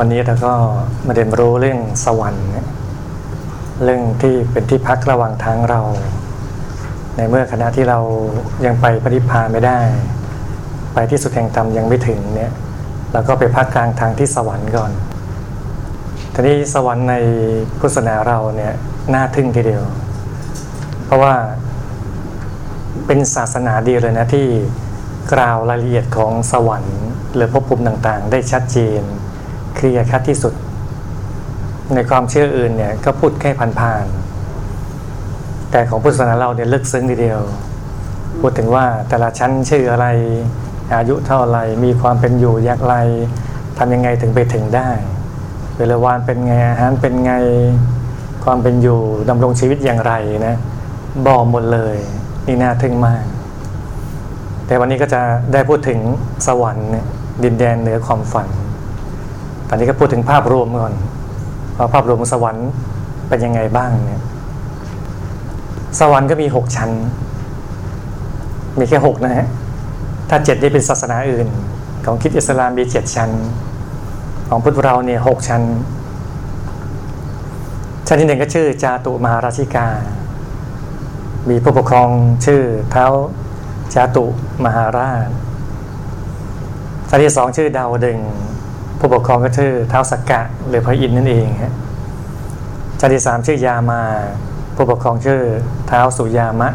วันนี้เราก็มาเรียนรู้เรื่องสวรรค์เรื่องที่เป็นที่พักระหว่างทางเราในเมื่อขณะที่เรายังไปพระนิพพานไม่ได้ไปที่สุดแห่งธรรมยังไม่ถึงเนี่ยเราก็ไปพักกลางทางที่สวรรค์ก่อนทีนี้สวรรค์ในพุทธศาสนาเราเนี่ยน่าทึ่งทีเดียวเพราะว่าเป็นศาสนาเดียวเลยนะที่กล่าวรายละเอียดของสวรรค์หรือภพภูมิต่างๆได้ชัดเจนเคลียร์ชัดที่สุดในความเชื่ออื่นเนี่ยก็พูดแค่ผ่านๆแต่ของพุทธศาสนาเราเนี่ยลึกซึ้งทีเดียวพูดถึงว่าแต่ละชั้นชื่ออะไรอายุเท่าไรมีความเป็นอยู่อย่างไรทำยังไงถึงไปถึงได้เวลาวานเป็นไงอาหารเป็นไงความเป็นอยู่ดำรงชีวิตอย่างไรนะบอกหมดเลยนี่น่าทึ่งมากแต่วันนี้ก็จะได้พูดถึงสวรรค์ดินแดนเหนือความฝันตอนนี้ก็พูดถึงภาพรวมก่อนว่าภาพรวมของสวรรค์เป็นยังไงบ้างเนี่ยสวรรค์ก็มี6ชั้นมีแค่6นะฮะถ้า7นี่เป็นศาสนาอื่นของคริสต์อิสลามมี7ชั้นของพุทธเราเนี่ย6ชั้นชั้นที่1ก็ชื่อจาตุมหาราชิกามีผู้ปกครองชื่อเท้าจาตุมหาราชชั้นที่2ชื่อดาวดึงผู้ปกครองก็ชื่อเท้าสักกะหรือพระอินทร์นั่นเองฮะชั้นที่3ชื่อยามาผู้ปกครองชื่อเท้าสุยามะ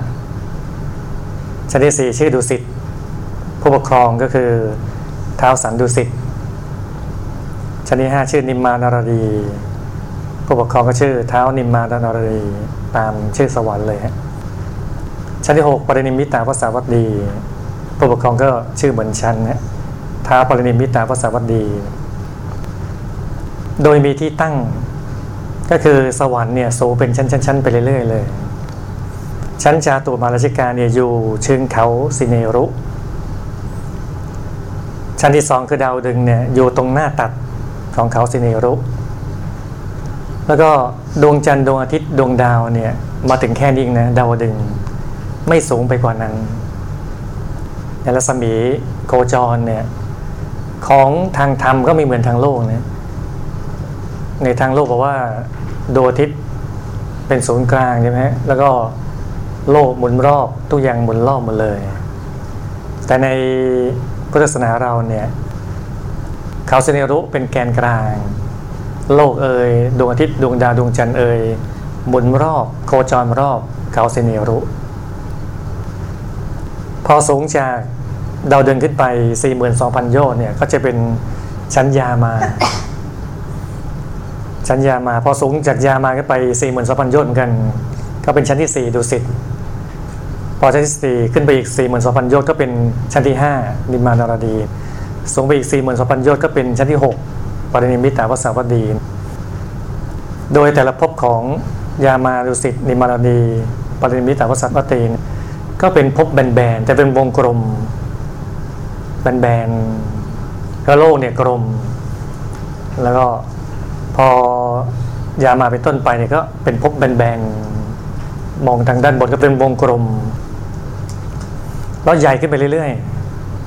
ชั้นที่4ชื่อดุสิตผู้ปกครองก็คือเท้าสันดุสิตชั้นที่5ชื่อนิมมานารดีผู้ปกครองก็ชื่อเท้านิมมานารดีตามชื่อสวรรค์เลยฮะชั้นที่6ปรินิมมิตาวสาวัตดีผู้ปกครองก็ชื่อเหมือนชั้นฮะเท้าปรินิมมิตาวสาวัตดีโดยมีที่ตั้งก็คือสวรรค์เนี่ยโซเป็นชั้นๆๆไปเรื่อยๆเลยชั้นจาตุมหาราชิกาเนี่ยอยู่เชิงเขาสิเนรุชั้นที่2คือดาวดึงเนี่ยอยู่ตรงหน้าตัดของเขาสิเนรุแล้วก็ดวงจันทร์ดวงอาทิตย์ดวงดาวเนี่ยมาถึงแค่นี้นะดาวดึงไม่สูงไปกว่านั้นในรัศมีโคจรเนี่ยของทางธรรมก็ไม่เหมือนทางโลกนะในทางโลกบอกว่าดวงอาทิตย์เป็นศูนย์กลางใช่ไหมแล้วก็โลกหมุนรอบทุกอย่างหมุนรอบหมดเลยแต่ในพุทธศาสนาเราเนี่ยเขาสิเนรุเป็นแกนกลางโลกเอ่ยดวงอาทิตย์ดวงดาวดวงจันทร์เอ่ยหมุนรอบโคจรรอบเขาสิเนรุพอสูงจากดาวเดือนขึ้นไป 42,000 โยชน์เนี่ยก็จะเป็นชั้นยามาชั้นยามาพอสูงจากยามาขึ้นไป 42,000 โยชน์เหมือนกันก็เป็นชั้นที่4ดุสิตพอชั้นที่4ขึ้นไปอีก 42,000 โยชน์ก็เป็นชั้นที่5นิมมานารดีสูงไปอีก 42,000 โยชน์ก็เป็นชั้นที่6ปรินิมมิตาวสาวัตดีโดยแต่ละภพของยามาดุสิตนิมมานารดีปรินิมมิตาวสาวัตดีก็เป็นภพแบนๆแต่เป็นวงกลมแบนๆแล้วโลกเนี่ยกลมแล้วก็พอยามาเป็นต้นไปเนี่ยก็เป็นภพแบนๆมองทางด้านบนก็เป็นวงกลมแล้วใหญ่ขึ้นไปเรื่อย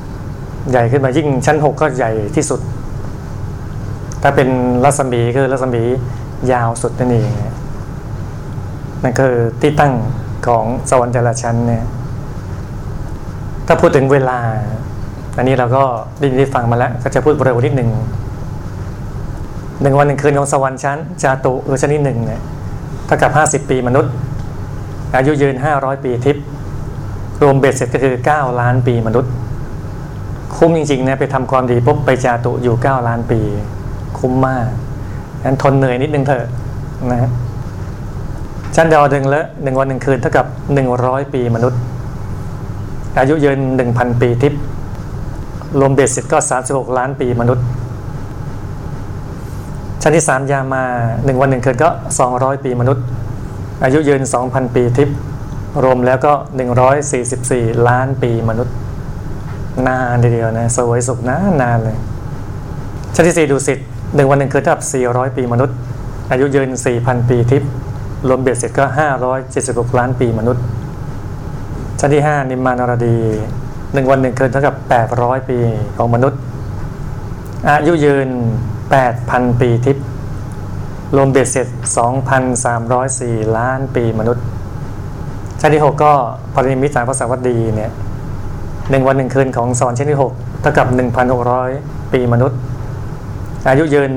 ๆใหญ่ขึ้นมายิ่งชั้น6ก็ใหญ่ที่สุดถ้าเป็นรัศมีคือรัศมียาวสุดนั่นเองนั่นคือที่ตั้งของสวรรค์แต่ละชั้นเนี่ยถ้าพูดถึงเวลาอันนี้เราก็ได้ฟังมาแล้วก็จะพูดเร็วนิดหนึ่ง1วัน1คืนของสวรรค์ชั้นจาตุชั้นที่1เนี่ยเท่ากับ50ปีมนุษย์อายุยืน500ปีทิพย์รวมเบ็ดเสร็จก็คือ9ล้านปีมนุษย์คุ้มจริงๆนะไปทำความดีปุ๊บไปจาตุอยู่9ล้านปีคุ้มมากงั้นทนเหนื่อยนิดนึงเถอะนะชั้นดาวดึงละ1วัน1คืนเท่ากับ100ปีมนุษย์อายุยืน 1,000 ปีทิพย์รวมเบ็ดเสร็จก็36ล้านปีมนุษย์ชั้นที่3ยามา1วัน1คืนก็200ปีมนุษย์อายุยืน 2,000 ปีทิพย์รวมแล้วก็144ล้านปีมนุษย์นานทีเดียวนะสวยสุขนานเลยชั้นที่4ดุสิต1วัน1คืนเท่ากับ400ปีมนุษย์อายุยืน 4,000 ปีทิพย์รวมเบ็ดเสร็จก็576ล้านปีมนุษย์ชั้นที่5นิมมานารดี1วัน1คืนเท่ากับ800ปีของมนุษย์อายุยืน 8,000 ปีทิพย์รวมเบ็ดเสร็จ 2,304 ล้านปีมนุษย์ชาติที่6ก็ปรินิพพานพระสวัสดีเนี่ย1วัน1คืนของสวรรค์ชั้นที่6เท่ากับ 1,600 ปีมนุษย์อายุยืน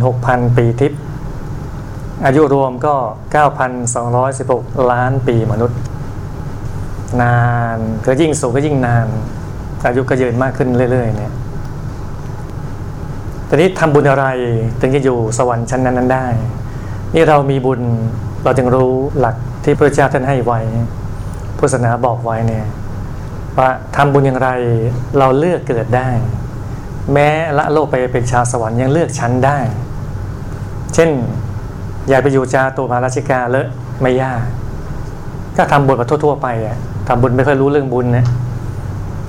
16,000 ปีทิพย์อายุรวมก็ 9,216 ล้านปีมนุษย์นานก็ยิ่งสูงก็ยิ่งนานอายุก็ยืนมากขึ้นเรื่อยๆเนี่ยตอนนี้ทำบุญอะไรถึงจะอยู่สวรรค์ชั้นนั้นได้นี่เรามีบุญเราจึงรู้หลักที่พระเจ้าท่านให้ไว้พุทธศาสนาบอกไว้เนี่ยว่าทำบุญอย่างไรเราเลือกเกิดได้แม้ละโลกไปเป็นชาวสวรรค์ยังเลือกชั้นได้เช่นอยากไปอยู่จาตุมาราชิกาเลอะไม่ยากก็ทำบุญแบบทั่วๆไปอ่ะทำบุญไม่ค่อยรู้เรื่องบุญนะ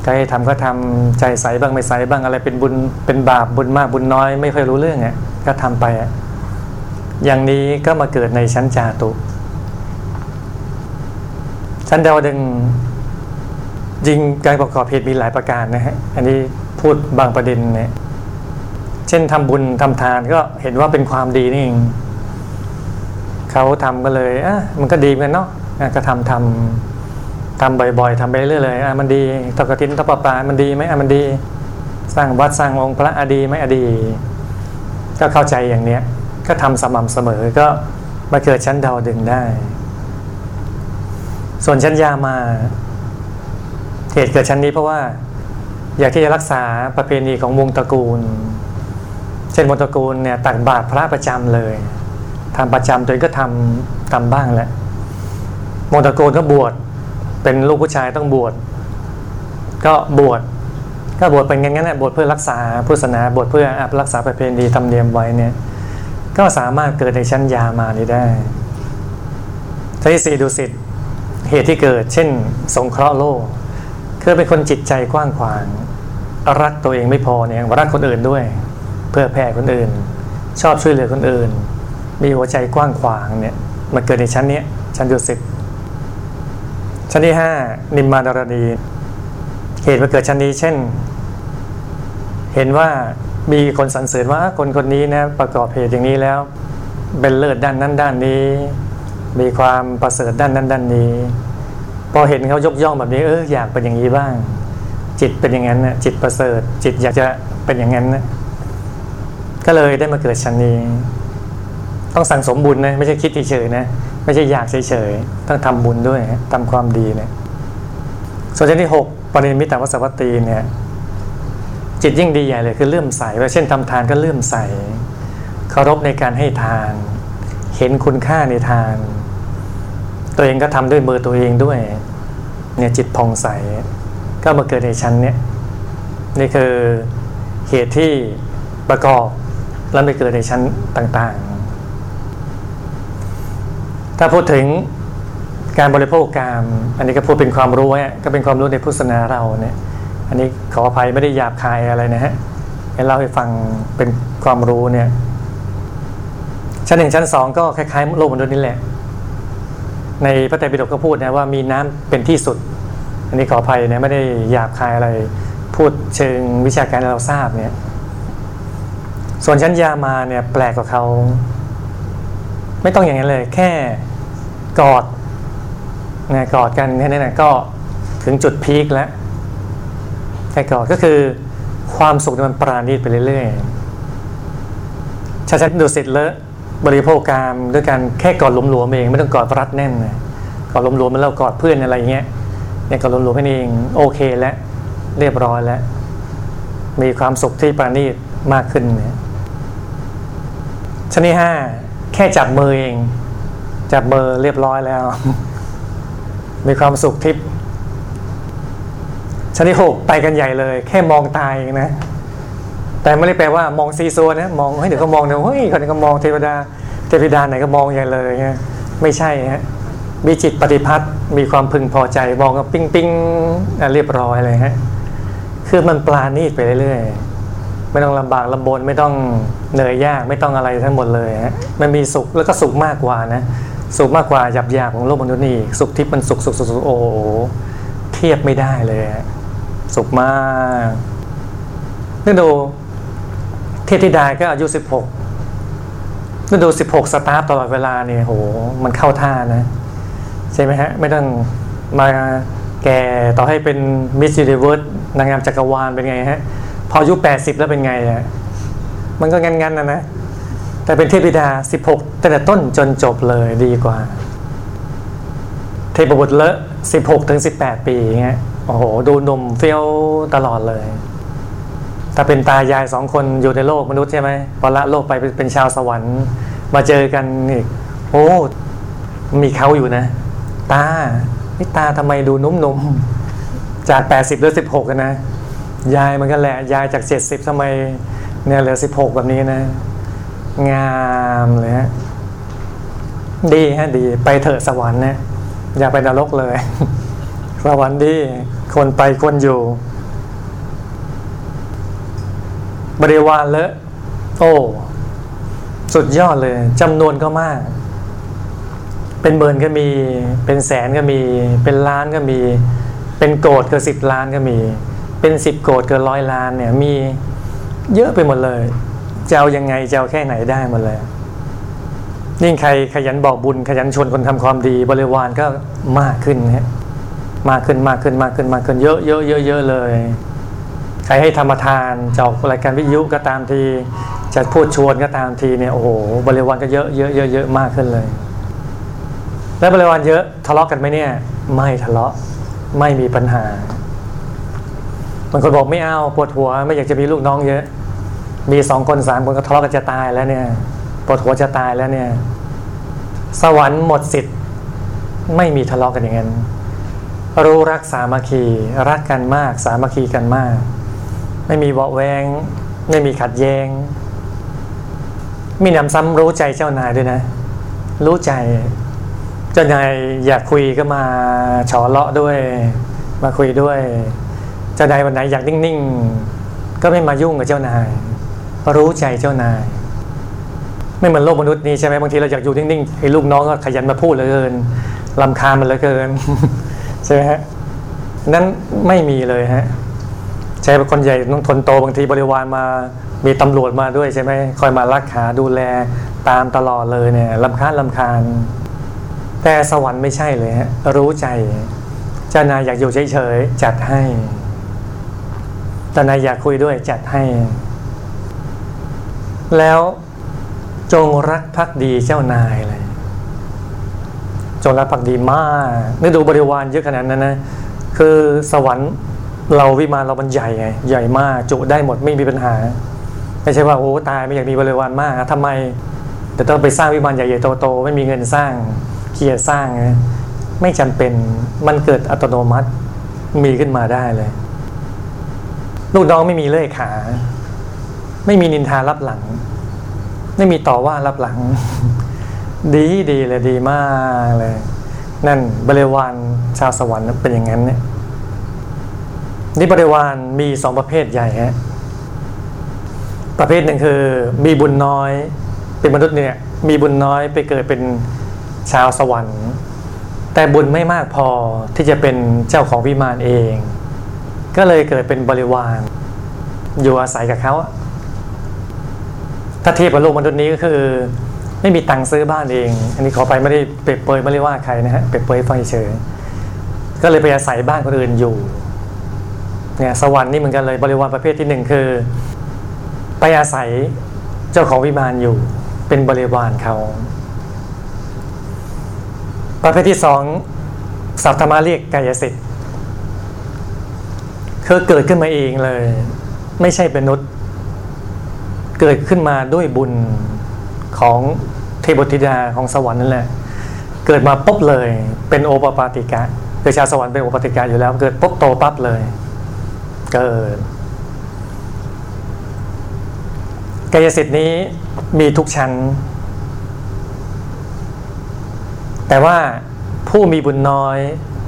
ใครทำก็ทำใจใสบ้างไม่ใสบ้างอะไรเป็นบุญเป็นบาปบุญมากบุญน้อยไม่ค่อยรู้เรื่องอ่ะก็ทำไปอ่ะอย่างนี้ก็มาเกิดในชั้นจาตุชั้นดาวดึงจริงการประกอบเหตุมีหลายประการนะฮะอันนี้พูดบางประเด็นเนี่ยเช่นทำบุญทำทานก็เห็นว่าเป็นความดีนี่เองเขาทำก็เลยมันก็ดีกันเนาะก็ทำบ่อยๆทำไปเรื่อยเลยมันดีทำกฐินทำปาปามันดีไหมมันดีสร้างวัดสร้างองค์พระดีไหมดีก็เข้าใจอย่างเนี้ยก็ทำสม่ำเสมอก็มาเกิดชั้นดาวดึงได้ส่วนชั้นยามาเหตุเกิดชั้นนี้เพราะว่าอยากที่จะรักษาประเพณีของวงตระกูลเช่นวงตระกูลเนี่ยตักบาตรพระประจำเลยทำประจำตัวเองก็ทำบ้างแหละวงตระกูลก็บวชเป็นลูกผู้ชายต้องบวชก็บวชเป็นงั้นแหละบวชเพื่อรักษาพุทธศาสนาบวชเพื่อรักษาประเพณีธรรมเนียมไว้เนี่ยก็สามารถเกิดในชั้นยามานี้ได้ชั้นที่4ดุสิตเหตุที่เกิดเช่นสงเคราะห์โลกคือเป็นคนจิตใจกว้างขวางรักตัวเองไม่พอเนี่ยรักคนอื่นด้วยเพื่อแผ่คนอื่นชอบช่วยเหลือคนอื่นมีหัวใจกว้างขวางเนี่ยมาเกิดในชั้นนี้ชั้นดุสิตชั้นที่5นิมมานารณีเหตุมาเกิดชั้นนี้เช่นเห็นว่ามีคนสรรเสริญว่าคนนี้นะประกอบเหตุอย่างนี้แล้วเป็นเลิศด้านนั้นด้านนี้มีความประเสริฐด้านนั้นด้านนี้พอเห็นเขายกย่องแบบนี้อยากเป็นอย่างนี้บ้างจิตเป็นอย่างนั้นนะจิตประเสริฐจิตอยากจะเป็นอย่างนั้นนะก็เลยได้มาเกิดชั้นนี้ต้องสั่งสมบุญนะไม่ใช่คิดเฉยๆนะไม่ใช่อยากเฉยๆต้องทำบุญด้วยทำความดีเนี่ยส่วนชั้นที่6ปรินิพพานพระสวัสดีเนี่ยจิตยิ่งดีใหญ่เลยคือเลื่อมใสเช่นทำทานก็เลื่อมใสเคารพในการให้ทานเห็นคุณค่าในทานตัวเองก็ทำด้วยมือตัวเองด้วยเนี่ยจิตผ่องใสก็มาเกิดในชั้นเนี้ยนี่คือเหตุที่ประกอบแล้วไปเกิดในชั้นต่างๆถ้าพูดถึงการบริโภคกามอันนี้ก็พูดเป็นความรู้ก็เป็นความรู้ในพุทธศาสนาเราเนี่ยอันนี้ขออภัยไม่ได้หยาบคายอะไรนะฮะให้เล่าให้ฟังเป็นความรู้เนี่ยชั้น1ชั้น2ก็คล้ายๆโลกมนุษย์นี่แหละในพระไตรปิฎกก็พูดนะว่ามีน้ำเป็นที่สุดอันนี้ขออภัยนะไม่ได้หยาบคายอะไรพูดเชิงวิชาการเราทราบเนี่ยส่วนชั้นยามาเนี่ยแปลกกว่าเขาไม่ต้องอย่างนั้นเลยแค่กอดนะกอดกันแค่นั้นนะก็ถึงจุดพีคแล้วแค่กอดก็คือความสุขมันปราณีตไปเรื่อยๆชั้นดุสิตเลอะบริโภคกามด้วยการแค่กอดหลวมๆเองไม่ต้องกอดรัดแน่นนะกอดหลวมๆมันแล้วกอดเพื่อนอะไรเงี้ยเนี่ยกอดหลวมๆมันเองโอเคแล้วเรียบร้อยแล้วมีความสุขที่ประณีตมากขึ้นเนี่ยชั้นที่5แค่จับมือเองจับมือเรียบร้อยแล้ว มีความสุขทิพย์ชั้นที่6ไปกันใหญ่เลยแค่มองตาเองนะแต่ไม่ได้แปลว่ามองซีซัวนะมองเดี๋ยวก็มองเฮ้ยคนนี้ก็มองเทวดาเทวดาไหนก็มองใหญ่เลยฮะไม่ใช่ฮะมีจิตปฏิพัทธ์มีความพึงพอใจมองกับปิ้งๆเรียบร้อยเลยฮะคือมันปราณีตไปเรื่อยๆไม่ต้องลำบากลำบนไม่ต้องเหนื่อยยากไม่ต้องอะไรทั้งหมดเลยฮะมันมีสุขแล้วก็สุขมากกว่านะสุขมากกว่าหยาบๆของโลกมนุษย์นี่สุขทิพย์มันสุขโอ้โหเทียบไม่ได้เลยสุขมากนี่ดู เทพธิดาก็อายุ16แล้วดู16สตาร์ฟตลอดเวลาเนี่ยโหมันเข้าท่านะใช่ไหมฮะไม่ต้องมาแก่ต่อให้เป็นมิสยูนิเวิร์สนางงามจักรวาลเป็นไงฮะพออายุ80แล้วเป็นไงฮะมันก็งั้นๆนะนะแต่เป็นเทพธิดา16ตั้งแต่ต้นจนจบเลยดีกว่าเทพบุตรเลอะ16ถึง18ปีอย่างเงี้ยโอ้โหดูหนุ่มเฟี้ยวตลอดเลยถ้าเป็นตายาย2คนอยู่ในโลกมนุษย์ใช่ไหมพอละโลกไปเป็นชาวสวรรค์มาเจอกันอีกโอ้มีเขาอยู่นะตานี่ตาทำไมดูนุ่มๆจาก80เหลือ16กันนะยายมันก็แหละยายจาก70ทำไมเนี่ยเหลือ16แบบนี้นะงามเลยฮะดีฮะดีไปเถอะสวรรค์นะอย่าไปนรกเลยสวรรค์ดีคนไปคนอยู่บริวารเลอะโอ้สุดยอดเลยจำนวนก็มากเป็นหมื่นก็มีเป็นแสนก็มีเป็นล้านก็มีเป็นโกฏเกิน10ล้านก็มีเป็น10โกฏเกิน100ล้านเนี่ยมีเยอะไปหมดเลยจะเอายังไงจะเอาแค่ไหนได้หมดเลยยิ่งใครขยันบอกบุญขยันชวนคนทำความดีบริวารก็มากขึ้นฮะมากขึ้นเยอะเลยใครให้ธรรมทานจะออกรายการวิทยุก็ตามทีจะพูดชวนก็ตามทีเนี่ยโอ้โหบริวารก็เยอะมากขึ้นเลยแล้วบริวารเยอะทะเลาะกันไหมเนี่ยไม่ทะเลาะไม่มีปัญหาบางคนบอกไม่เอาปวดหัวไม่อยากจะมีลูกน้องเยอะมี2คน3คนก็ทะเลาะกันจะตายแล้วเนี่ยปวดหัวจะตายแล้วเนี่ยสวรรค์หมดสิทธิ์ไม่มีทะเลาะกันอย่างนั้นรู้รักสามัคคีรักกันมากสามัคคีกันมากไม่มีเบาะแวงไม่มีขัดแย้งมีนำซ้ำรู้ใจเจ้านายด้วยนะรู้ใจเจ้านายอยากคุยก็มาฉอเลาะด้วยมาคุยด้วยเจ้านายวันไหนอยากนิ่งๆก็ไม่มายุ่งกับเจ้านายรู้ใจเจ้านายไม่เหมือนโลกมนุษย์นี้ใช่ไหมบางทีเราอยากอยู่นิ่งๆไอ้ลูกน้องก็ขยันมาพูดเหลือเกินรำคาญมันเหลือเกินใช่ไหมฮะนั้นไม่มีเลยฮะใช่คนใหญ่ต้องทนโตบางทีบริวารมามีตำรวจมาด้วยใช่ไหมคอยมารักษาดูแลตามตลอดเลยเนี่ยรำคาญแต่สวรรค์ไม่ใช่เลยฮะรู้ใจเจ้านายอยากอยู่เฉยๆจัดให้เจ้านายอยากคุยด้วยจัดให้แล้วจงรักภักดีเจ้านายเลยจงรักภักดีมากนึกดูบริวารเยอะขนาดนั้นนะคือสวรรค์เราวิมานเรามันใหญ่ไงใหญ่มากจุได้หมดไม่มีปัญหาไม่ใช่ว่าโอ้ตายไม่อยากมีบริวารมากทำไมแต่ต้องไปสร้างวิมานใหญ่ๆโตๆไม่มีเงินสร้างเกียรติสร้างนะไม่จำเป็นมันเกิดอัตโนมัติมีขึ้นมาได้เลยลูกน้องไม่มีเลื่อยขาไม่มีนินทารับหลังไม่มีต่อว่ารับหลังดีเลยดีมากเลยนั่นบริวารชาวสวรรค์เป็นอย่างนั้นเนี่ยนี่บริวารมี2ประเภทใหญ่ฮะประเภทหนึ่งคือมีบุญน้อยเป็นมนุษย์เนี่ยมีบุญน้อยไปเกิดเป็นชาวสวรรค์แต่บุญไม่มากพอที่จะเป็นเจ้าของวิมานเองก็เลยเกิดเป็นบริวารอยู่อาศัยกับเขาถ้าเทียบกับโลกมนุษย์นี้ก็คือไม่มีตังค์ซื้อบ้านเองอันนี้ขอไปไม่ได้เปรียบเปรยไม่ได้ว่าใครนะฮะเปรียบเปรยฟังเฉยก็เลยไปอาศัยบ้านคนอื่นอยู่เนี่ยสวรรค์นี่เหมือนกันเลยบริวารประเภทที่1คือไปอาศัยเจ้าของวิมานอยู่เป็นบริวารเขาประเภทที่2ศัพท์ธรรมะเรียกกายสิทธิ์คือเกิดขึ้นมาเองเลยไม่ใช่เป็นมนุษย์เกิดขึ้นมาด้วยบุญของเทพธิดาของสวรรค์นั่นแหละเกิดมาปุ๊บเลยเป็นโอปปาติกะคือชาวสวรรค์เป็นโอปปาติกะอยู่แล้วเกิดปุ๊บโตปั๊บเลยเกิดกายสิทธิ์นี้มีทุกชั้นแต่ว่าผู้มีบุญน้อย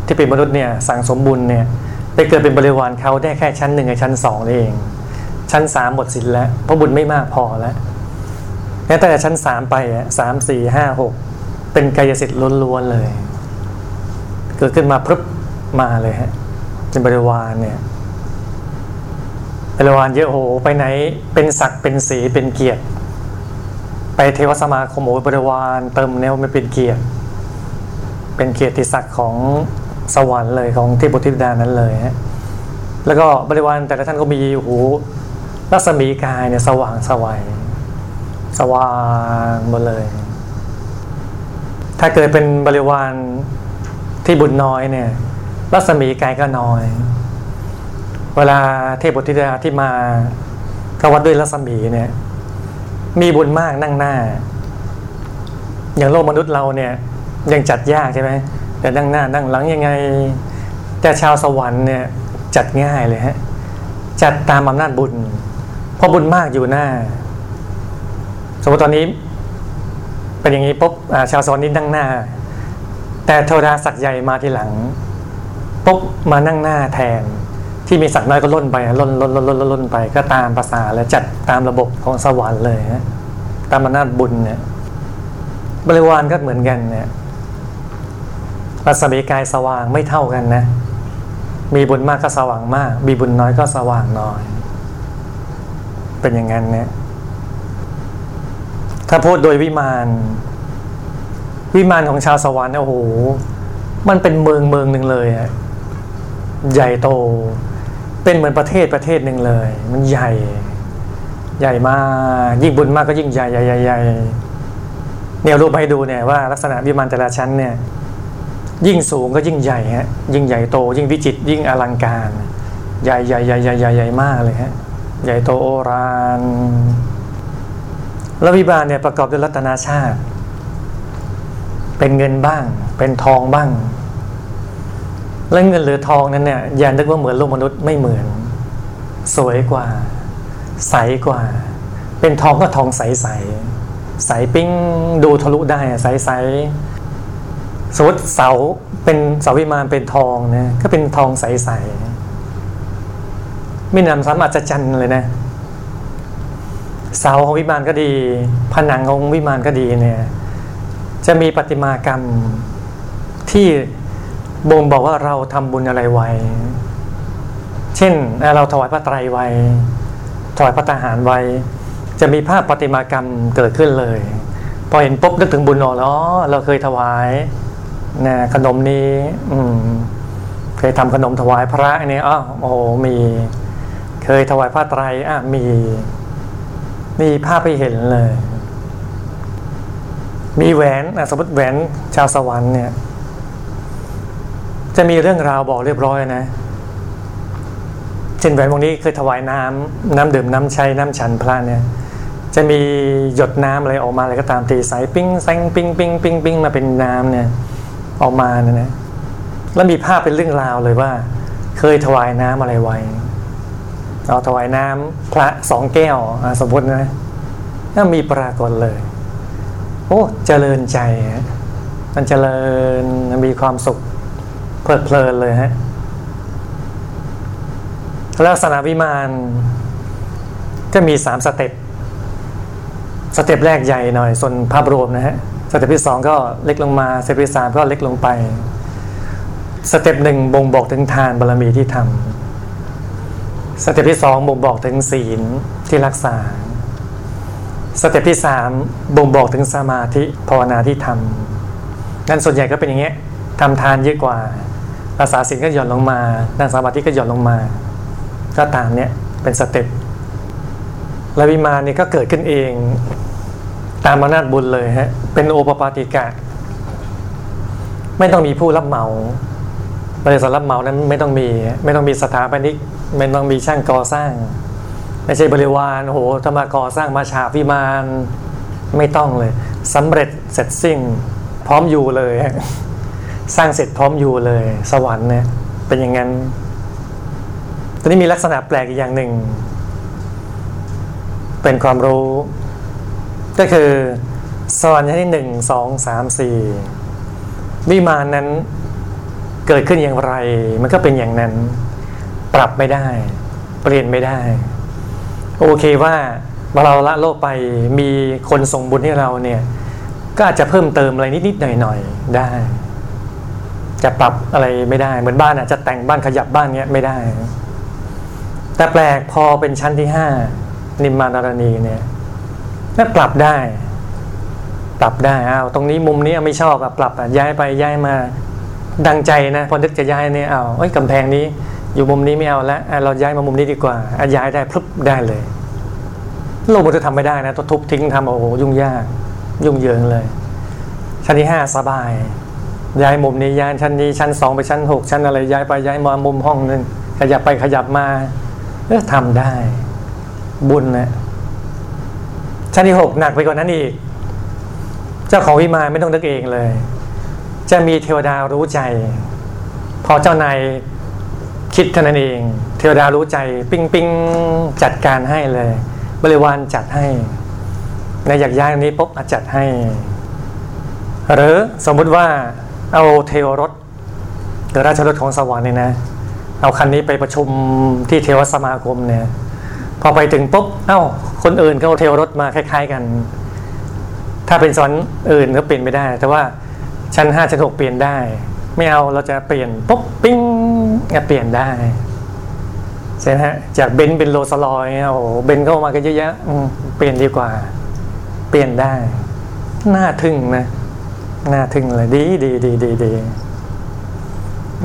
ที่เป็นมนุษย์เนี่ยสั่งสมบุญเนี่ยไปเกิดเป็นบริวารเขาได้แค่ชั้น1กับชั้น2นี่เองชั้น3หมดสิทธิ์แล้วเพราะบุญไม่มากพอแล้วตั้งแต่ชั้น3ไป3 4 5 6เป็นกายสิทธิ์ล้วนๆเลยเกิดขึ้นมาพรึบมาเลยฮะเป็นบริวารเนี่ย เป็นรางวัลเยอะโอ้โหไปไหนเป็นศักดิ์เป็นศรีเป็นเกียรติไปเทวสมาคมโอ้บริวารเติมแนวไม่เป็นเกียรติเป็นเกียรติศักดิ์ของสวรรค์เลยของเทพบุตรเทพธิดานั้นเลยฮะแล้วก็บริวารแต่ละท่านก็มีโอ้โหรัศมีกายเนี่ยสว่างสวัยสว่างหมดเลยถ้าเกิดเป็นบริวารที่บุญน้อยเนี่ยรัศมีกายก็น้อยเวลาเทพบุตรธิดาที่มาเข้าวัดด้วยรัศมีเนี่ยมีบุญมากนั่งหน้าอย่างโลกมนุษย์เราเนี่ยยังจัดยากใช่ไหมแต่นั่งหน้านั่งหลังยังไงแต่ชาวสวรรค์เนี่ยจัดง่ายเลยฮะจัดตามอำนาจบุญเพราะบุญมากอยู่หน้าสมมติตอนนี้เป็นอย่างนี้ปุ๊บชาวสวรรค์นี่นั่งหน้าแต่เทวดาศักดิ์ใหญ่มาทีหลังปุ๊บมานั่งหน้าแทนที่มีศักดิ์น้อยก็ล่นไปล่นไปก็ตามภาษาและจัดตามระบบของสวรรค์เลยฮะตามอำนาจบุญเนี่ยบริวารก็เหมือนกันเนี่ยรัศมีกายสว่างไม่เท่ากันนะมีบุญมากก็สว่างมากมีบุญน้อยก็สว่างน้อยเป็นอย่างนั้นเนี่ยถ้าพูดโดยวิมานของชาวสวรรค์เนี่ยโอ้โหมันเป็นเมืองหนึ่งเลยฮะใหญ่โตเป็นเหมือนประเทศหนึ่งเลยมันใหญ่มากยิ่งบุญมากก็ยิ่งใหญ่เนี่ยรูปให้ดูเนี่ยว่าลักษณะวิมานแต่ละชั้นเนี่ยยิ่งสูงก็ยิ่งใหญ่ฮะยิ่งใหญ่โตยิ่งวิจิตรยิ่งอลังการใหญ่มากเลยฮะใหญ่โตโอฬารแล้ววิมานเนี่ยประกอบด้วยรัตนาชาติเป็นเงินบ้างเป็นทองบ้างและเงินหรือทองนั้นเนี่ยอย่านึกว่าเหมือนโลกมนุษย์ไม่เหมือนสวยกว่าใสกว่าเป็นทองก็ทองใสใสปิ้งดูทะลุได้ใสสมมติเสาเป็นเสาวิมานเป็นทองนะก็เป็นทองใสๆไม่นำซ้ำอัศจรรย์เลยนะเสาของวิมานก็ดีผนังของวิมานก็ดีเนี่ยจะมีประติมากรรมที่บ่งบอกว่าเราทำบุญอะไรไว้เช่นเราถวายพระไตรไว้ถวายพระตาหารไว้จะมีภาพประติมากรรมเกิดขึ้นเลยพอเห็นปุ๊บนึกถึงบุญหรอเราเคยถวายนะขนมนี้เคยทำขนมถวายพระเนี่ยอ้าวโอ้โหมีเคยถวายพระไตรมีภาพให้เห็นเลยมีแหวนสมมติแหวนชาวสวรรค์เนี่ยจะมีเรื่องราวบอกเรียบร้อยนะเช่นแหวนวงนี้เคยถวายน้ำดื่มน้ำใช้น้ำฉันพระเนี่ยจะมีหยดน้ำอะไรออกมาอะไรก็ตามตีใสปิ้งแซงปิ้งมาเป็นน้ำเนี่ยออกมาเนี่ยนะแล้วมีภาพเป็นเรื่องราวเลยว่าเคยถวายน้ำอะไรไว้เราถวายน้ำพระสองแก้วสมมตินะถ้ามีปรากฏเลยโอ้เจริญใจมันเจริญมีความสุขเพลิดเพลินเลยฮะลักษณะวิมานก็มี3สเต็ปสเต็ปแรกใหญ่หน่อยส่วนภาพรวมนะฮะสเต็ปที่2ก็เล็กลงมาสเต็ปที่3ก็เล็กลงไปสเต็ป1บ่งบอกถึงทานบารมีที่ทำสเต็ปที่2บ่งบอกถึงศีลที่รักษาสเต็ปที่3บ่งบอกถึงสมาธิภาวนาที่ทำนั่นส่วนใหญ่ก็เป็นอย่างเงี้ยทำทานเยอะกว่ารักษาศีลก็หย่อนลงมานั่งสมาธิก็หย่อนลงมาก็ตามเนี้ยเป็นสเต็ปและวิมานนี่ก็เกิดขึ้นเองตามอำนาจบุญเลยฮะเป็นโอปปาติกะไม่ต้องมีผู้รับเหมาบริษัทรับเหมานั้นไม่ต้องมีสถาปนิกไม่ต้องมีช่างก่อสร้างไม่ใช่บริวารโอ้โหจะมาก่อสร้างมาฉาบวิมานไม่ต้องเลยสำเร็จเสร็จสิ้นพร้อมอยู่เลยสร้างเสร็จพร้อมอยู่เลยสวรรค์เนี่ยเป็นอย่างนั้นตอนนี้มีลักษณะแปลกอีกอย่างหนึ่งเป็นความรู้ก็คือสวรรค์ชั้นที่1 2 3 4วิมานนั้นเกิดขึ้นอย่างไรมันก็เป็นอย่างนั้นปรับไม่ได้เปลี่ยนไม่ได้โอเคว่าเราละโลกไปมีคนส่งบุญให้เราเนี่ยก็อาจจะเพิ่มเติมอะไรนิดๆหน่อยๆได้จะปรับอะไรไม่ได้เหมือนบ้านอาจจะแต่งบ้านขยับบ้านเนี้ยไม่ได้ แต่แปลกพอเป็นชั้นที่5นิมมานารณีเนี่ยน่ากลับได้ปรับได้อ้าวตรงนี้มุมนี้ไม่ชอบอ่ะปรับอ่ะย้ายไปย้ายมาดังใจนะพอนึกจะย้ายเนี่ยอ้าวเอ้ยกำแพงนี้อยู่มุมนี้ไม่เอาละเราย้ายมามุมนี้ดีกว่าย้ายได้พรึบได้เลยโลภะจะทำไม่ได้นะทุบทิ้งทำโอ้โหยุ่งยากยุ่งเหยิงเลยชั้นที่5สบายย้ายมุมนี้ย้ายชั้นนี้ชั้น2ไปชั้น6ชั้นอะไรย้ายไปย้ายมามุมห้องนึงขยับไปขยับมาทำได้บุญนะชั้นที่6หนักไปกว่านั้นอีกเจ้าของวิมานไม่ต้องนึกเองเลยจะมีเทวดารู้ใจพอเจ้านายคิดเท่านั้นเองเทวดารู้ใจปิ๊งๆจัดการให้เลยบริวารจัดให้ในอยากย้ายนี้ปุ๊บจัดให้หรือสมมุติว่าเอาเทวรถหรือราชรถของสวรรค์เนี่ยนะเอาคันนี้ไปประชุมที่เทวสมาคมเนี่ยพอไปถึงปุ๊บเอ้าคนอื่นก็เอาเทวรถมาคล้ายๆกันถ้าเป็นสวรรค์อื่นก็เปลี่ยนไม่ได้แต่ว่าชั้น5ชั้น6เปลี่ยนได้ไม่เอาเราจะเปลี่ยนปุ๊บปิ้งเปลี่ยนได้ใช่ไหมฮะจากเบนซ์เป็นโรลส์รอยซ์โอ้โหเบนซ์เข้ามากันเยอะแยะเปลี่ยนดีกว่าเปลี่ยนได้น่าทึ่งนะน่าทึ่งเลยดี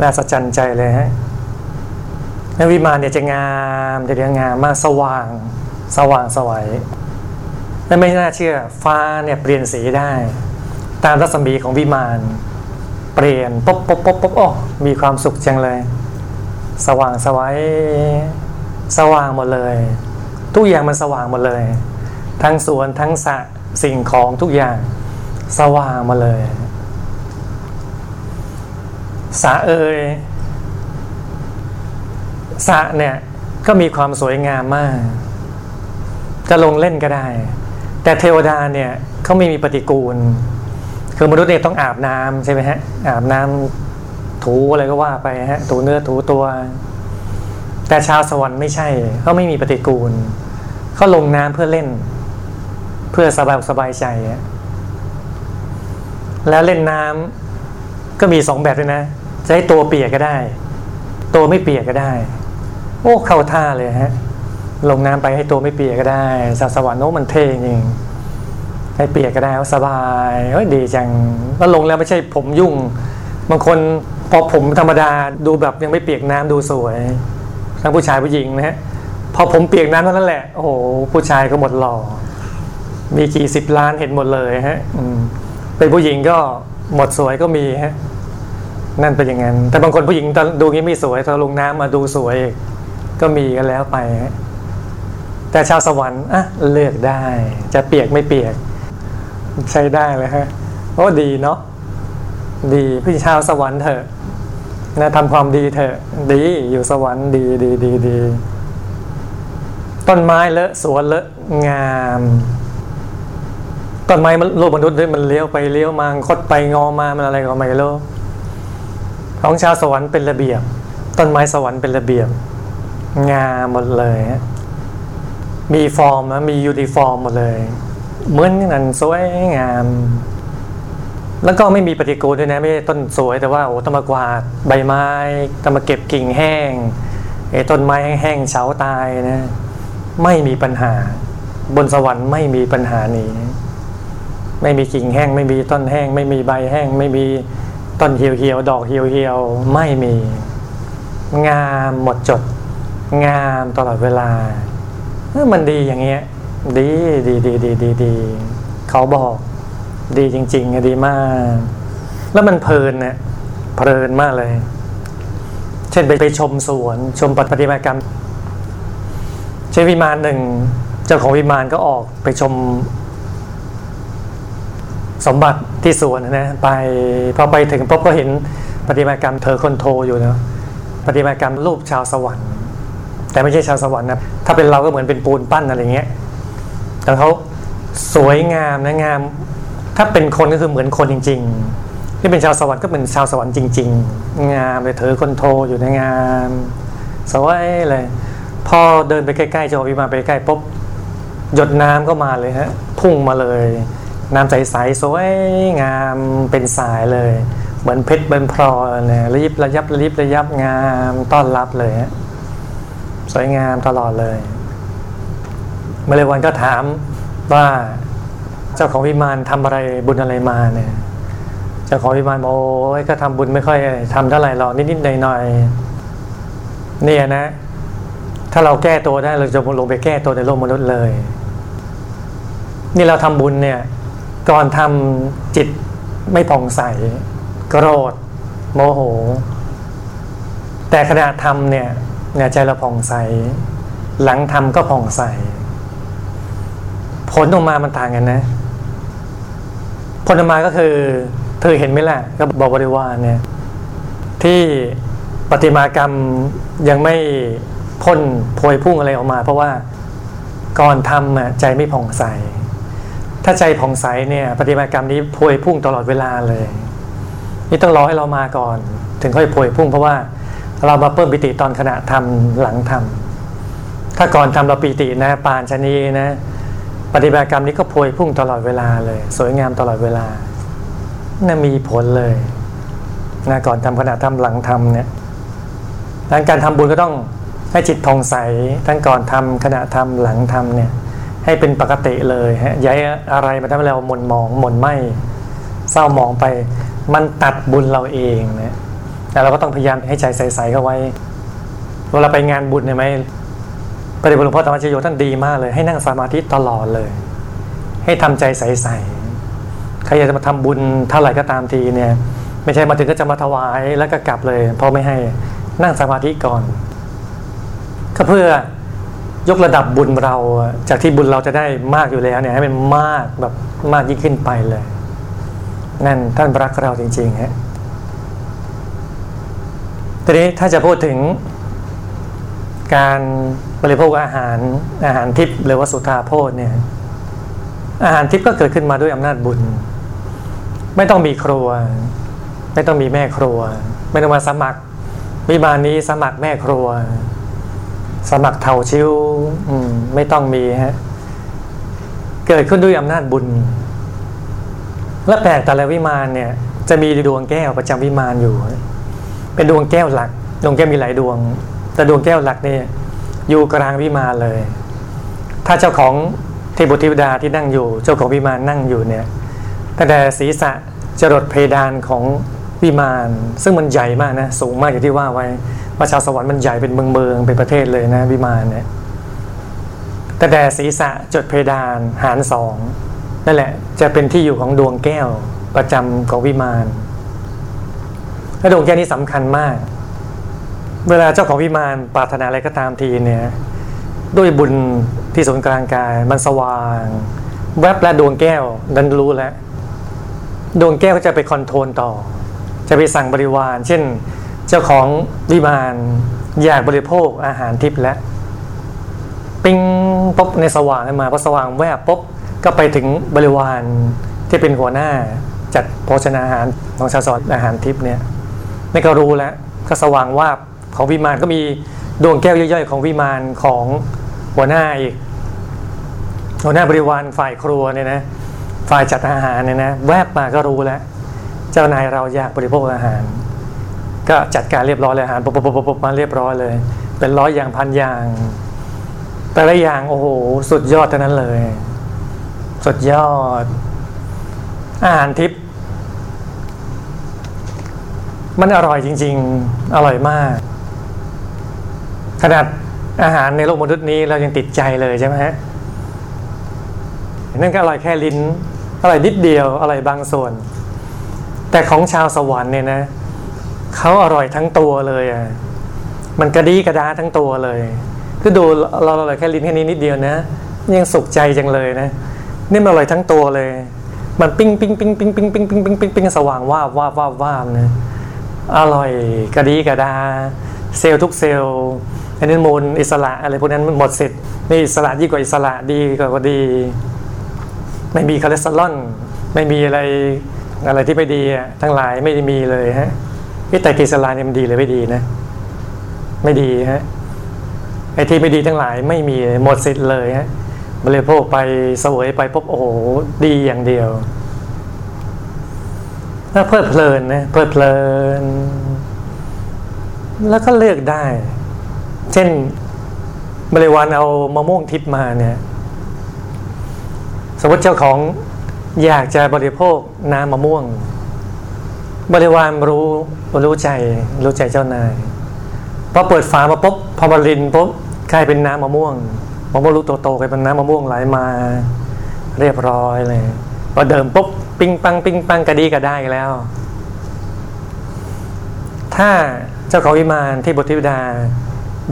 น่าสะใจใจเลยฮะแล้ววิมานเนี่ยจะงามจะเรียงงามมากสว่างสวยและไม่น่าเชื่อฟ้าเนี่ยเปลี่ยนสีได้ตามรัศมีของวิมานเปลี่ยนป๊บโอ้มีความสุขจังเลยสว่างสวยสว่างหมดเลยทุกอย่างมันสว่างหมดเลยทั้งสวนทั้งสระสิ่งของทุกอย่างสว่างมาเลยสระสระเนี่ยก็มีความสวยงามมากจะลงเล่นก็ได้แต่เทวดาเนี่ยเขาไม่มีปฏิกูลคือมนุษย์เนี่ยต้องอาบน้ำใช่ไหมฮะอาบน้ำถูอะไรก็ว่าไปฮะถูเนื้อถูตัวแต่ชาวสวรรค์ไม่ใช่เขาไม่มีปฏิกูลเขาลงน้ำเพื่อเล่นเพื่อสบายใจแล้วเล่นน้ำก็มี2แบบเลยนะจะให้ตัวเปียกก็ได้ตัวไม่เปียกก็ได้โอ้เข้าท่าเลยฮะลงน้ำไปให้ตัวไม่เปียกก็ได้ชาวสวรรค์โน้มันเท่จริงให้เปียกก็ได้สบายเฮ้ยดีจังแล้วลงแล้วไม่ใช่ผมยุ่งบางคนพอผมธรรมดาดูแบบยังไม่เปียกน้ำดูสวยทั้งผู้ชายผู้หญิงนะฮะพอผมเปียกน้ำเท่านั้นแหละโอ้โหผู้ชายก็หมดหล่อมีกี่สิบล้านเห็นหมดเลยฮะเป็นผู้หญิงก็หมดสวยก็มีฮะนั่นเป็นอย่างนั้นแต่บางคนผู้หญิงตอนดูงี้ไม่สวยตอนลงน้ำมาดูสวยก็มีกันแล้วไปฮะแต่ชาวสวรรค์เลือกได้จะเปียกไม่เปียกใช้ได้เลยฮะโอ้ดีเนาะดีพี่ชาวสวรรค์เถอะนะทำความดีเถอะดีอยู่สวรรค์ดีต้นไม้เลอะสวนเลอะงามต้นไม้มันโลกมนุษย์ด้วยมันเลี้ยวไปเลี้ยวมาคดไปงอมามันอะไรก็ไม่รู้ของชาวสวรรค์เป็นระเบียบต้นไม้สวรรค์เป็นระเบียบงามหมดเลยมีฟอร์มนะมียูนิฟอร์มหมดเลยเหมือนกันสวยงามแล้วก็ไม่มีปฏิกูลด้วยนะไม่ใช่ต้นสวยแต่ว่าโอ้ต้องมากวาดใบไม้ต้องมาเก็บกิ่งแห้งต้นไม้แห้งๆเฉาตายนะไม่มีปัญหาบนสวรรค์ไม่มีปัญหานี้ไม่มีกิ่งแห้งไม่มีต้นแห้งไม่มีใบแห้งไม่มีต้นเหี่ยวๆดอกเหี่ยวๆไม่มีงามหมดจดงามตลอดเวลามันดีอย่างเงี้ยดีเขาบอกดีจริงๆดีมากแล้วมันเพลินมากเลยเช่นไปชมสวนชมปฏิมากรรมเช่นวิมานหนึ่งเจ้าของวิมานก็ออกไปชมสมบัติที่สวนนะไปพอไปถึงปุ๊บก็เห็นปฏิมากรรมเธอคนโทอยู่นะปฏิมากรรมรูปชาวสวรรค์แต่ไม่ใช่ชาวสวรรค์นะถ้าเป็นเราก็เหมือนเป็นปูนปั้นอะไรเงี้ยแต่เขาสวยงามนะงามถ้าเป็นคนก็คือเหมือนคนจริงๆที่เป็นชาวสวรรค์ก็เป็นชาวสวรรค์จริงๆงามเลยเธอคนโทอยู่ในงามสวยเลยพอเดินไปใกล้ๆจะวิมานไปใกล้ปุ๊บหยดน้ำก็มาเลยฮะพุ่งมาเลยน้ำใสๆสวยงามเป็นสายเลยเหมือนเพชรเหมือนพลอยนะระยิบระยับงามต้อนรับเลยฮะ สวยงามตลอดเลยเมรุวันก็ถามว่าเจ้าของวิมานทำอะไรบุญอะไรมาเนี่ยเจ้าของวิมานบอกโอ้ยก็ทำบุญไม่ค่อยทำเท่าไหร่หรอกนิดๆหน่อยๆเนี่ยนะถ้าเราแก้ตัวได้เราจะลงไปแก้ตัวในโลกมนุษย์เลยนี่เราทำบุญเนี่ยก่อนทำจิตไม่ผ่องใสโกรธโมโหแต่ขณะทำเนี่ยใจเราผ่องใสหลังทำก็ผ่องใสผลออกมามันต่างกันนะผลออกมาก็คือเธอเห็นไหมล่ะก็บอกบริวารเนี่ยที่ประติมากรรมยังไม่พ่นโพยพุ่งอะไรออกมาเพราะว่าก่อนทำอ่ะใจไม่ผ่องใสถ้าใจผ่องใสเนี่ยประติมากรรมนี้โพยพุ่งตลอดเวลาเลยนี่ต้องรอให้เรามาก่อนถึงค่อยโพยพุ่งเพราะว่าเรามาเพิ่มปิติตอนขณะทำหลังทำถ้าก่อนทำเราปิตินะปานชนีนะปฏิบัติกรรมนี้ก็โพยพุ่งตลอดเวลาเลยสวยงามตลอดเวลานั่นมีผลเลยนะก่อนทำขณะทำหลังทำเนี่ยดังการทำบุญก็ต้องให้จิตผ่องใสทั้งก่อนทำขณะทำหลังทำเนี่ยให้เป็นปกติเลยฮะย้ายอะไรมาทำให้เราหม่นหมองหม่นไหมเศร้าหมองไปมันตัดบุญเราเองนะแต่เราก็ต้องพยายามให้ใจใสๆเข้าไว้เวลาไปงานบุญเนี่ยไหมพระเดชพระคุณหลวงพ่อธรรมชโยท่านดีมากเลยให้นั่งสมาธิตลอดเลยให้ทำใจใสๆใครอยากจะมาทำบุญเท่าไหร่ก็ตามทีเนี่ยไม่ใช่มาถึงก็จะมาถวายแล้วก็กลับเลยเพราะไม่ให้นั่งสมาธิก่อนก็เพื่อยกระดับบุญเราจากที่บุญเราจะได้มากอยู่แล้วเนี่ยให้มันมากแบบมากยิ่งขึ้นไปเลยนั่นท่านรักเราจริงๆฮะทีนี้ถ้าจะพูดถึงการบริโภคอาหารทิพย์หรือว่าสุธาโภชเนี่ยอาหารทิพย์ก็เกิดขึ้นมาด้วยอำนาจบุญไม่ต้องมีครัวไม่ต้องมีแม่ครัวไม่ต้องมาสมัครวิมานนี้สมัครแม่ครัวสมัครเถาชิวไม่ต้องมีฮะเกิดขึ้นด้วยอำนาจบุญและแปลกแต่ละวิมานเนี่ยจะมีดวงแก้วประจำวิมานอยู่เป็นดวงแก้วหลักดวงแก้วมีหลายดวงแต่ดวงแก้วหลักนี่อยู่กลางวิมานเลยถ้าเจ้าของเทพบุตรเทวดาที่นั่งอยู่เจ้าของวิมานนั่งอยู่เนี่ยตั้งแต่ศีรษะจรดเพดานของวิมานซึ่งมันใหญ่มากนะสูงมากอย่างที่ว่าไว้ว่าชาวสวรรค์มันใหญ่เป็นเมืองเป็นประเทศเลยนะวิมานเนี่ยตั้งแต่ศีรษะจรดเพดานหารสองนั่นแหละจะเป็นที่อยู่ของดวงแก้วประจำของวิมานและดวงแก้วนี้สำคัญมากเวลาเจ้าของวิมานปรารถนาอะไรก็ตามทีเนี่ยด้วยบุญที่ศูนย์กลางกายมันสว่างแวบและดวงแก้วดันรู้แล้วดวงแก้วก็จะไปคอนโทรลต่อจะไปสั่งบริวารเช่นเจ้าของวิมานอยากบริโภคอาหารทิพย์แล้วปิ้งปุ๊บในสว่างขึ้นมาพอสว่างแวบปุ๊บก็ไปถึงบริวารที่เป็นหัวหน้าจัดโภชนาอาหารของชาวสวนอาหารทิพย์เนี่ยนี่ก็รู้แล้วก็สว่างวาบของวิมานก็มีดวงแก้วย่อยๆของวิมานของหัวหน้าอีกหัวหน้าบริวารฝ่ายครัวเนี่ยนะฝ่ายจัดอาหารเนี่ยนะแวบมาก็รู้แล้วเจ้านายเราอยากบริโภคอาหารก็จัดการเรียบร้อยเลยอาหารปุ๊บมาเรียบร้อยเลยเป็นร้อยอย่างพันอย่างแต่ละอย่างโอ้โหสุดยอดทั้งนั้นเลยสุดยอดอาหารทิพย์มันอร่อยจริงๆอร่อยมากขนาดอาหารในโลกมนุษย์นี้เรายังติดใจเลยใช่ไหมฮะนั่นก็อร่อยแค่ลิ้นอร่อยนิดเดียวอร่อยบางส่วนแต่ของชาวสวรรค์เนี่ยนะเขาอร่อยทั้งตัวเลยอ่ะมันกระดีกระดาทั้งตัวเลยคือดูเราอร่อยแค่ลิ้นแค่นี้นิดเดียวนะยังสุขใจจังเลยนะนี่มันอร่อยทั้งตัวเลยมันปิ้งปิ้งปิ้งปิ้งปิ้งปิ้งปิ้งปิ้งปิ้งปิ้งสว่างว่าว่านะอร่อยกระดีกระดาเซลล์ทุกเซลล์อนุมูลอิสระอะไรพวกนั้นหมดสิทธิ์นี่อิสระยิ่งกว่าอิสระดีกว่าดีไม่มีคอเลสเตอรอลไม่มีอะไรที่ไม่ดีทั้งหลายไม่ได้มีเลยฮะแต่กิสลาเนี่ยมันดีหรือไม่ดีนะไม่ดีฮะไอ้ที่ไม่ดีทั้งหลายไม่มีหมดสิทธิ์เลยฮะบริโภคไปเสวยไปพบโอ้โหดีอย่างเดียวถ้าเพลิดเพลินนะเพลิดเพลินแล้วก็เลือกได้เช่น บริวารเอามะม่วงทิพย์มาเนี่ยสมมติเจ้าของอยากจะบริโภคน้ำมะม่วงบริวารรู้ใจเจ้านายพอเปิดฝามาปุ๊บพอมารินปุ๊บกลายเป็นน้ำมะม่วงมะม่วงลูกโตๆกลายเป็นน้ำมะม่วงไหลมาเรียบร้อยเลยพอเดิมปุ๊บปิ้งปังปิ้งปังกระดีกระได้แล้วถ้าเจ้าของวิมานที่บุตรธิดา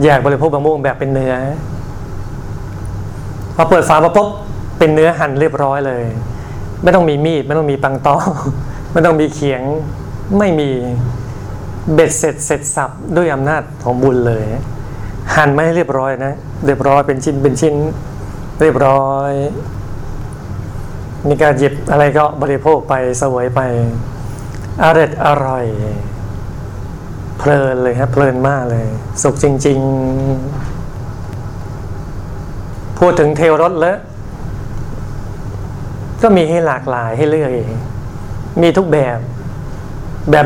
อยากบริโภคมะม่วงแบบเป็นเนื้อพอเปิดฝามาปุ๊บเป็นเนื้อหั่นเรียบร้อยเลยไม่ต้องมีมีดไม่ต้องมีปังตอไม่ต้องมีเขียงไม่มีเบ็ดเสร็จเสร็จสับด้วยอำนาจของบุญเลยหั่นไม่เรียบร้อยนะเรียบร้อยเป็นชิ้นเป็นชิ้นเรียบร้อยมีการหยิบอะไรก็บริโภคไปเสวยไปอร่อยอร่อยเพลินเลยฮะเพลินมากเลยสุขจริงๆพูดถึงเทวรสแล้วก็มีให้หลากหลายให้เลือกเองมีทุกแบบ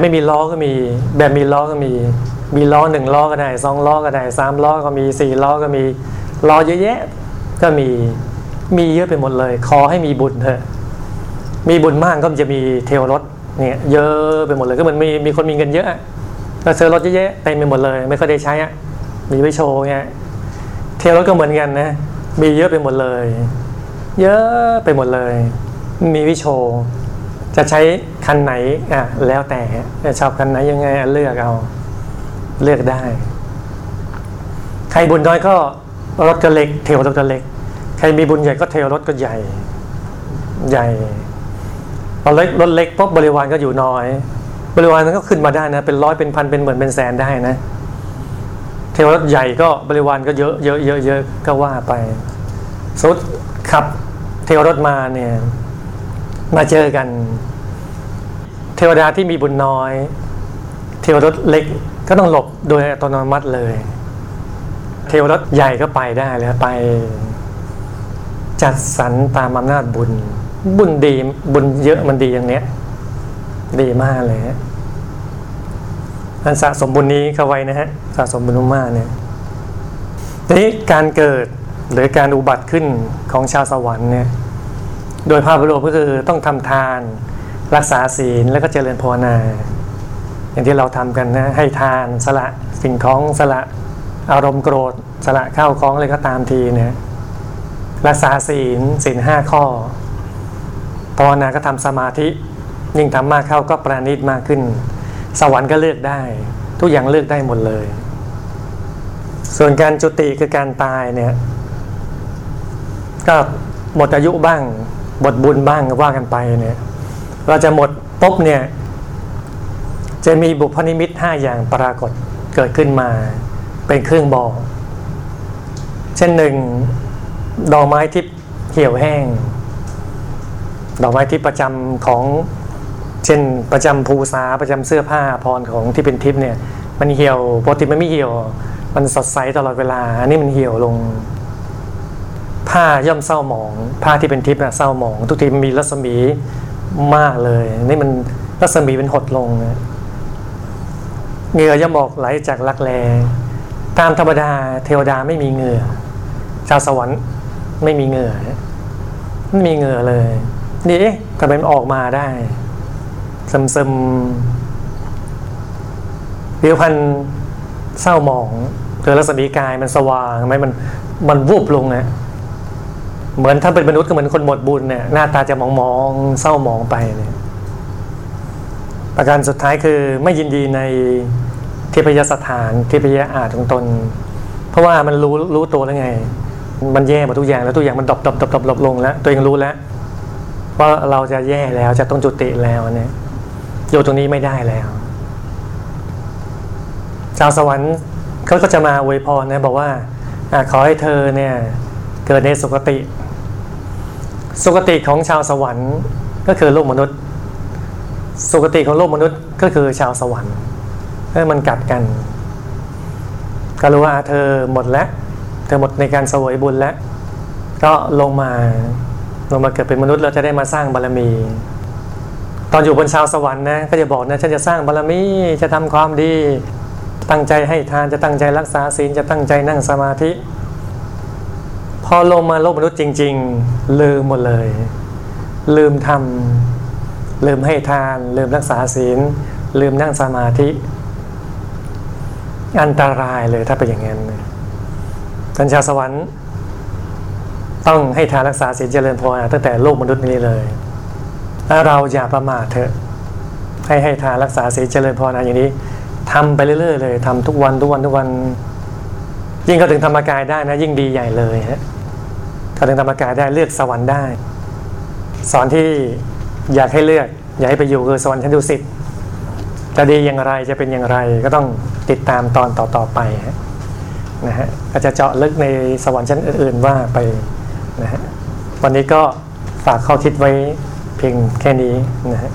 ไม่มีล้อก็มีแบบมีล้อก็มีล้อ1ล้อก็ได้2ล้อก็ได้3ล้อก็มี4ล้อก็มีล้อเยอะแยะก็มีเยอะไปหมดเลยขอให้มีบุญเถอะมีบุญมากก็จะมีเทวรสเนี่ยเยอะไปหมดเลยก็เหมือนมีคนมีเงินเยอะก็ซื้อรถเยอะแยะเต็มไปหมดเลยไม่ค่อยได้ใช้อ่ะมีไว้โชว์เงี้ยเทวรสก็เหมือนกันนะมีเยอะไปหมดเลยเยอะไปหมดเลยมีไว้โชว์จะใช้คันไหนอ่ะแล้วแต่ชอบคันไหนยังไงเลือกเอาเลือกได้ใครบุญน้อยก็รถก็เล็กเทวรถก็เล็กใครมีบุญใหญ่ก็เทวรถก็ใหญ่พอเล็กรถเล็กปุ๊บบริวารก็อยู่น้อยบริวารนั้นก็ขึ้นมาได้นะเป็นร้อยเป็นพันเป็นหมื่นเป็นแสนได้นะเทวรถใหญ่ก็บริวารก็เยอะก็ว่าไปสุดขับเทวรถมาเนี่ยมาเจอกันเทวดาที่มีบุญน้อยเทวรถเล็กก็ต้องหลบโดยอัตโนมัติเลยเทวรถใหญ่ก็ไปได้แล้วไปจัดสรรตามอำนาจบุญดีบุญเยอะมันดีอย่างเนี้ยดีมากเลยอันสะสมบุญนี้เข้าไว้นะฮะสะสมบุญมากเนี่ยทีนี้การเกิดหรือการอุบัติขึ้นของชาวสวรรค์เนี่ยโดยภาพรวมก็คือต้องทำทานรักษาศีลแล้วก็เจริญภาวนาอย่างที่เราทำกันนะให้ทานสละสิ่งของสละอารมณ์โกรธสละข้าวของอะไรก็ตามทีเนี่ยรักษาศีล5ข้อภาวนาก็ทำสมาธิยิ่งทำมากเข้าก็ประณีตมากขึ้นสวรรค์ก็เลือกได้ทุกอย่างเลือกได้หมดเลยส่วนการจุติคือการตายเนี่ยก็หมดอายุบ้างหมดบุญบ้างก็ว่ากันไปเนี่ยเราจะหมดปุ๊บเนี่ยจะมีบุพนิมิต5อย่างปรากฏเกิดขึ้นมาเป็นเครื่องบอกเช่น1ดอกไม้ทิพย์เหี่ยวแห้งดอกไม้ทิพย์ประจำของเช่นประจำภูษาประจำเสื้อผ้าพรของที่เป็นทิพย์เนี่ยมันเหี่ยวปกติมันไม่เหี่ยวมันสดใสตลอดเวลาอันนี้มันเหี่ยวลงผ้าย่อมเศร้าหมองผ้าที่เป็นทิพย์น่ะเศร้าหมองทุกทีมีรัศมีมากเลยนี่มันรัศมีเป็นหดลงเหงื่อย่อมออกไหลจากรักแลตามธรรมดาเทวดาไม่มีเหงื่อชาวสวรรค์ไม่มีเหงื่อไม่มีเหงื่อเลยนี่ทำไมมันออกมาได้ซึมๆผิวพรรณเศร้าหมองคือรัศมีกายมันสว่างไหมมันวูบลงนะเหมือนถ้าเป็นมนุษย์ก็เหมือนคนหมดบุญเนี่ยหน้าตาจะมองๆเศร้ามองไปเนี่ยประการสุดท้ายคือไม่ยินดีในทิพยสถานทิพยอาสน์ของตนเพราะว่ามันรู้ตัวแล้วไงมันแย่หมดทุกอย่างแล้วทุกอย่างมันดรอปลงแล้วตัวเองรู้แล้วว่าเราจะแย่แล้วจะต้องจุติแล้วเนี่ยอยู่ตรงนี้ไม่ได้แล้วชาวสวรรค์เขาก็จะมาอวยพรนะบอกว่าขอให้เธอเนี่ยเกิดในสุคติสุคติของชาวสวรรค์ก็คือโลกมนุษย์สุคติของโลกมนุษย์ก็คือชาวสวรรค์มันกัดกันก็รู้ว่าเธอหมดแล้วเธอหมดในการเสวยบุญแล้วก็ลงมาเกิดเป็นมนุษย์เราจะได้มาสร้างบารมีตอนอยู่บนชาวสวรรค์นะก็จะบอกนะฉันจะสร้างบารมีจะทำความดีตั้งใจให้ทานจะตั้งใจรักษาศีลจะตั้งใจนั่งสมาธิ พอลงมาโลกมนุษย์จริงๆลืมหมดเลยลืมทำลืมให้ทานลืมรักษาศีลลืมนั่งสมาธิอันตรายเลยถ้าเป็นอย่างนั้นท่านชาวสวรรค์ต้องให้ทานรักษาศีลเจริญภาวนาตั้งแต่โลกมนุษย์นี้เลยเราอย่าประมาทเถอะให้ทานรักษาศีลเจริญภาวนาอย่างนี้ทำไปเรื่อยๆเลยทำทุกวันยิ่งเข้าถึงธรรมกายได้นะยิ่งดีใหญ่เลยฮะเข้าถึงธรรมกายได้เลือกสวรรค์ได้สอนที่อยากให้เลือกอยากให้ไปอยู่คือสวรรค์ชั้นดุสิตจะดีอย่างไรจะเป็นอย่างไรก็ต้องติดตามตอนต่อๆไปนะฮะก็จะเจาะลึกในสวรรค์ชั้นอื่นๆว่าไปนะฮะวันนี้ก็ฝากข้อคิดไว้เพียงแค่นี้นะฮะ